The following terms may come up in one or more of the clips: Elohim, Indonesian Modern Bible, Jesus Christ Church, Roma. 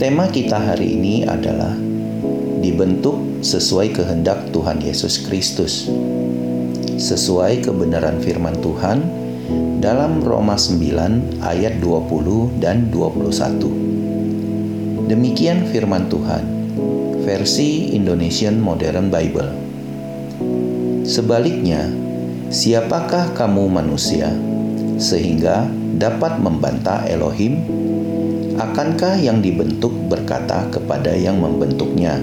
tema kita hari ini adalah dibentuk sesuai kehendak Tuhan Yesus Kristus, sesuai kebenaran firman Tuhan dalam Roma 9 ayat 20 dan 21. Demikian firman Tuhan, versi Indonesian Modern Bible. Sebaliknya, siapakah kamu manusia, sehingga dapat membantah Elohim? Akankah yang dibentuk berkata kepada yang membentuknya,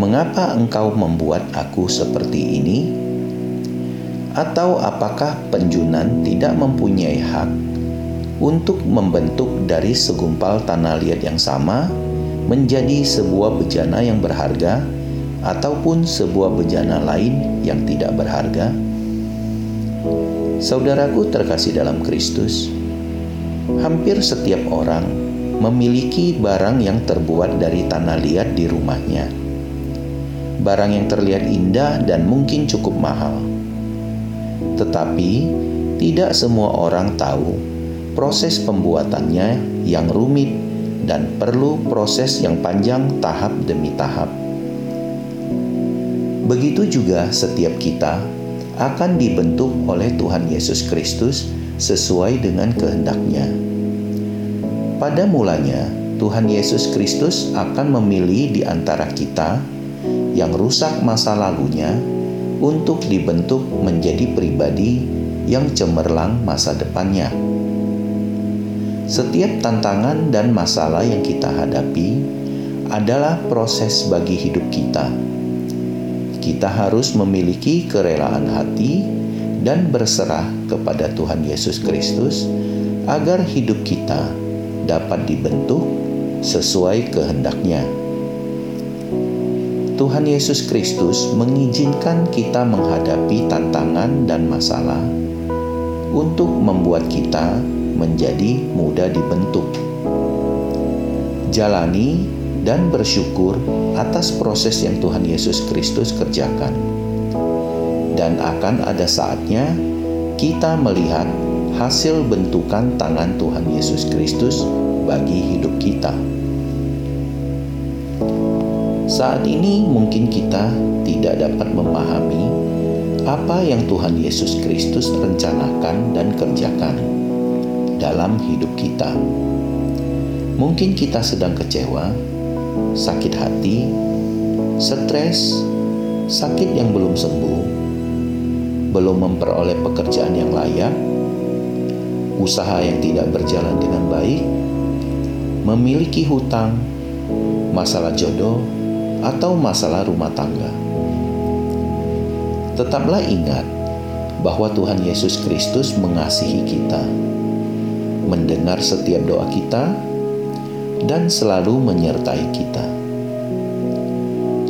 mengapa engkau membuat aku seperti ini? Atau apakah penjunan tidak mempunyai hak untuk membentuk dari segumpal tanah liat yang sama menjadi sebuah bejana yang berharga ataupun sebuah bejana lain yang tidak berharga? Saudaraku terkasih dalam Kristus, hampir setiap orang memiliki barang yang terbuat dari tanah liat di rumahnya. Barang yang terlihat indah dan mungkin cukup mahal. Tetapi, tidak semua orang tahu proses pembuatannya yang rumit dan perlu proses yang panjang tahap demi tahap. Begitu juga setiap kita akan dibentuk oleh Tuhan Yesus Kristus sesuai dengan kehendaknya. Pada mulanya, Tuhan Yesus Kristus akan memilih di antara kita yang rusak masa lalunya untuk dibentuk menjadi pribadi yang cemerlang masa depannya. Setiap tantangan dan masalah yang kita hadapi adalah proses bagi hidup kita. Kita harus memiliki kerelaan hati dan berserah kepada Tuhan Yesus Kristus agar hidup kita dapat dibentuk sesuai kehendaknya. Tuhan Yesus Kristus mengizinkan kita menghadapi tantangan dan masalah untuk membuat kita menjadi mudah dibentuk. Jalani dan bersyukur atas proses yang Tuhan Yesus Kristus kerjakan. Dan akan ada saatnya kita melihat hasil bentukan tangan Tuhan Yesus Kristus bagi hidup kita. Saat ini mungkin kita tidak dapat memahami apa yang Tuhan Yesus Kristus rencanakan dan kerjakan dalam hidup kita. Mungkin kita sedang kecewa, sakit hati, stres, sakit yang belum sembuh, belum memperoleh pekerjaan yang layak, usaha yang tidak berjalan dengan baik, memiliki hutang, masalah jodoh, atau masalah rumah tangga. Tetaplah ingat bahwa Tuhan Yesus Kristus mengasihi kita, mendengar setiap doa kita, dan selalu menyertai kita.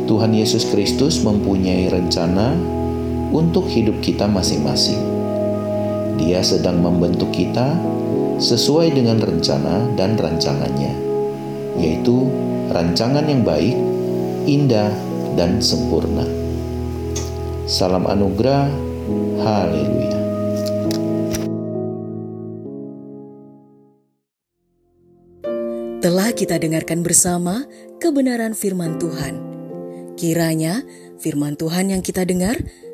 Tuhan Yesus Kristus mempunyai rencana untuk hidup kita masing-masing. Dia sedang membentuk kita sesuai dengan rencana dan rancangannya, yaitu rancangan yang baik, indah dan sempurna. Salam anugerah, haleluya. Telah kita dengarkan bersama kebenaran firman Tuhan. Kiranya firman Tuhan yang kita dengar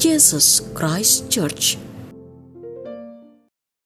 Jesus Christ Church.